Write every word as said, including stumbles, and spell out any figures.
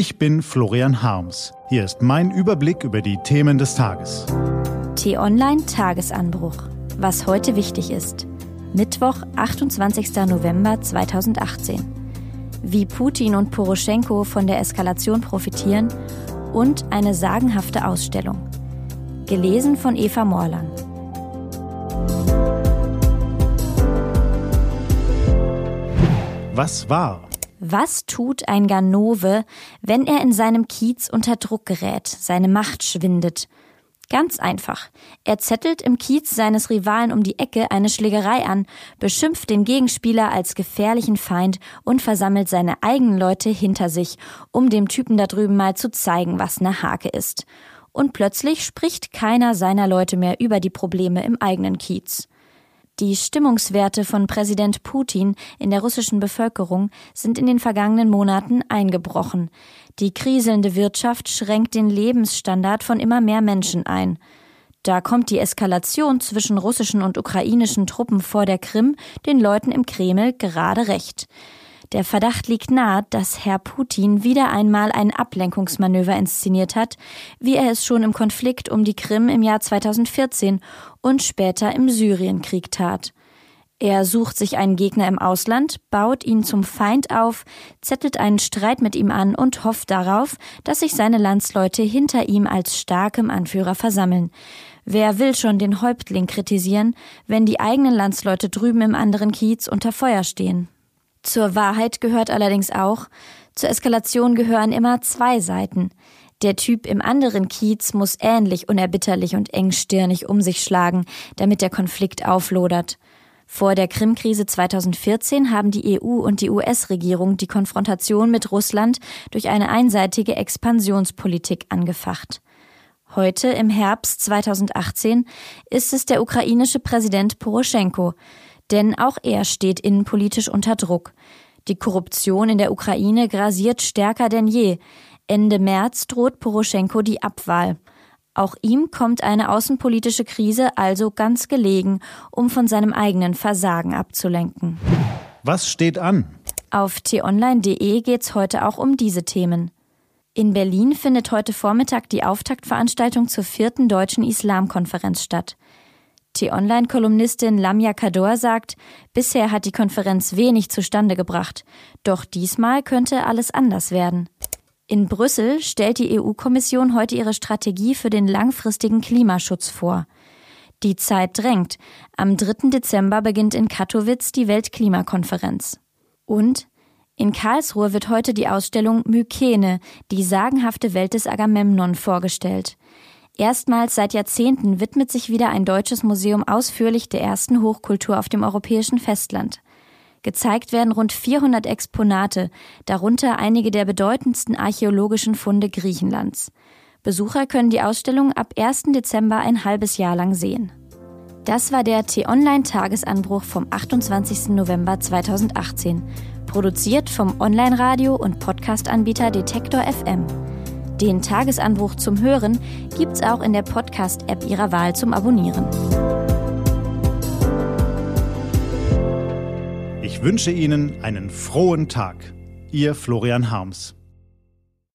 Ich bin Florian Harms. Hier ist mein Überblick über die Themen des Tages. T-Online-Tagesanbruch. Was heute wichtig ist. Mittwoch, achtundzwanzigster November zweitausendachtzehn. Wie Putin und Poroschenko von der Eskalation profitieren und eine sagenhafte Ausstellung. Gelesen von Eva Morland. Was war? Was tut ein Ganove, wenn er in seinem Kiez unter Druck gerät, seine Macht schwindet? Ganz einfach. Er zettelt im Kiez seines Rivalen um die Ecke eine Schlägerei an, beschimpft den Gegenspieler als gefährlichen Feind und versammelt seine eigenen Leute hinter sich, um dem Typen da drüben mal zu zeigen, was eine Hake ist. Und plötzlich spricht keiner seiner Leute mehr über die Probleme im eigenen Kiez. Die Stimmungswerte von Präsident Putin in der russischen Bevölkerung sind in den vergangenen Monaten eingebrochen. Die kriselnde Wirtschaft schränkt den Lebensstandard von immer mehr Menschen ein. Da kommt die Eskalation zwischen russischen und ukrainischen Truppen vor der Krim den Leuten im Kreml gerade recht. Der Verdacht liegt nahe, dass Herr Putin wieder einmal ein Ablenkungsmanöver inszeniert hat, wie er es schon im Konflikt um die Krim im Jahr zweitausendvierzehn und später im Syrienkrieg tat. Er sucht sich einen Gegner im Ausland, baut ihn zum Feind auf, zettelt einen Streit mit ihm an und hofft darauf, dass sich seine Landsleute hinter ihm als starkem Anführer versammeln. Wer will schon den Häuptling kritisieren, wenn die eigenen Landsleute drüben im anderen Kiez unter Feuer stehen? Zur Wahrheit gehört allerdings auch, zur Eskalation gehören immer zwei Seiten. Der Typ im anderen Kiez muss ähnlich unerbitterlich und engstirnig um sich schlagen, damit der Konflikt auflodert. Vor der Krim-Krise zweitausendvierzehn haben die E U und die U S-Regierung die Konfrontation mit Russland durch eine einseitige Expansionspolitik angefacht. Heute, im Herbst zweitausendachtzehn, ist es der ukrainische Präsident Poroschenko. Denn auch er steht innenpolitisch unter Druck. Die Korruption in der Ukraine grasiert stärker denn je. Ende März droht Poroschenko die Abwahl. Auch ihm kommt eine außenpolitische Krise also ganz gelegen, um von seinem eigenen Versagen abzulenken. Was steht an? Auf t online punkt de geht's heute auch um diese Themen. In Berlin findet heute Vormittag die Auftaktveranstaltung zur vierten Deutschen Islamkonferenz statt. T-Online-Kolumnistin Lamia Kador sagt, bisher hat die Konferenz wenig zustande gebracht. Doch diesmal könnte alles anders werden. In Brüssel stellt die E U-Kommission heute ihre Strategie für den langfristigen Klimaschutz vor. Die Zeit drängt. Am dritten Dezember beginnt in Katowice die Weltklimakonferenz. Und in Karlsruhe wird heute die Ausstellung Mykene, die sagenhafte Welt des Agamemnon, vorgestellt. Erstmals seit Jahrzehnten widmet sich wieder ein deutsches Museum ausführlich der ersten Hochkultur auf dem europäischen Festland. Gezeigt werden rund vierhundert Exponate, darunter einige der bedeutendsten archäologischen Funde Griechenlands. Besucher können die Ausstellung ab ersten Dezember ein halbes Jahr lang sehen. Das war der T-Online-Tagesanbruch vom achtundzwanzigsten November zweitausendachtzehn, produziert vom Online-Radio- und Podcast-Anbieter Detektor F M. Den Tagesanbruch zum Hören gibt's auch in der Podcast-App Ihrer Wahl zum Abonnieren. Ich wünsche Ihnen einen frohen Tag. Ihr Florian Harms.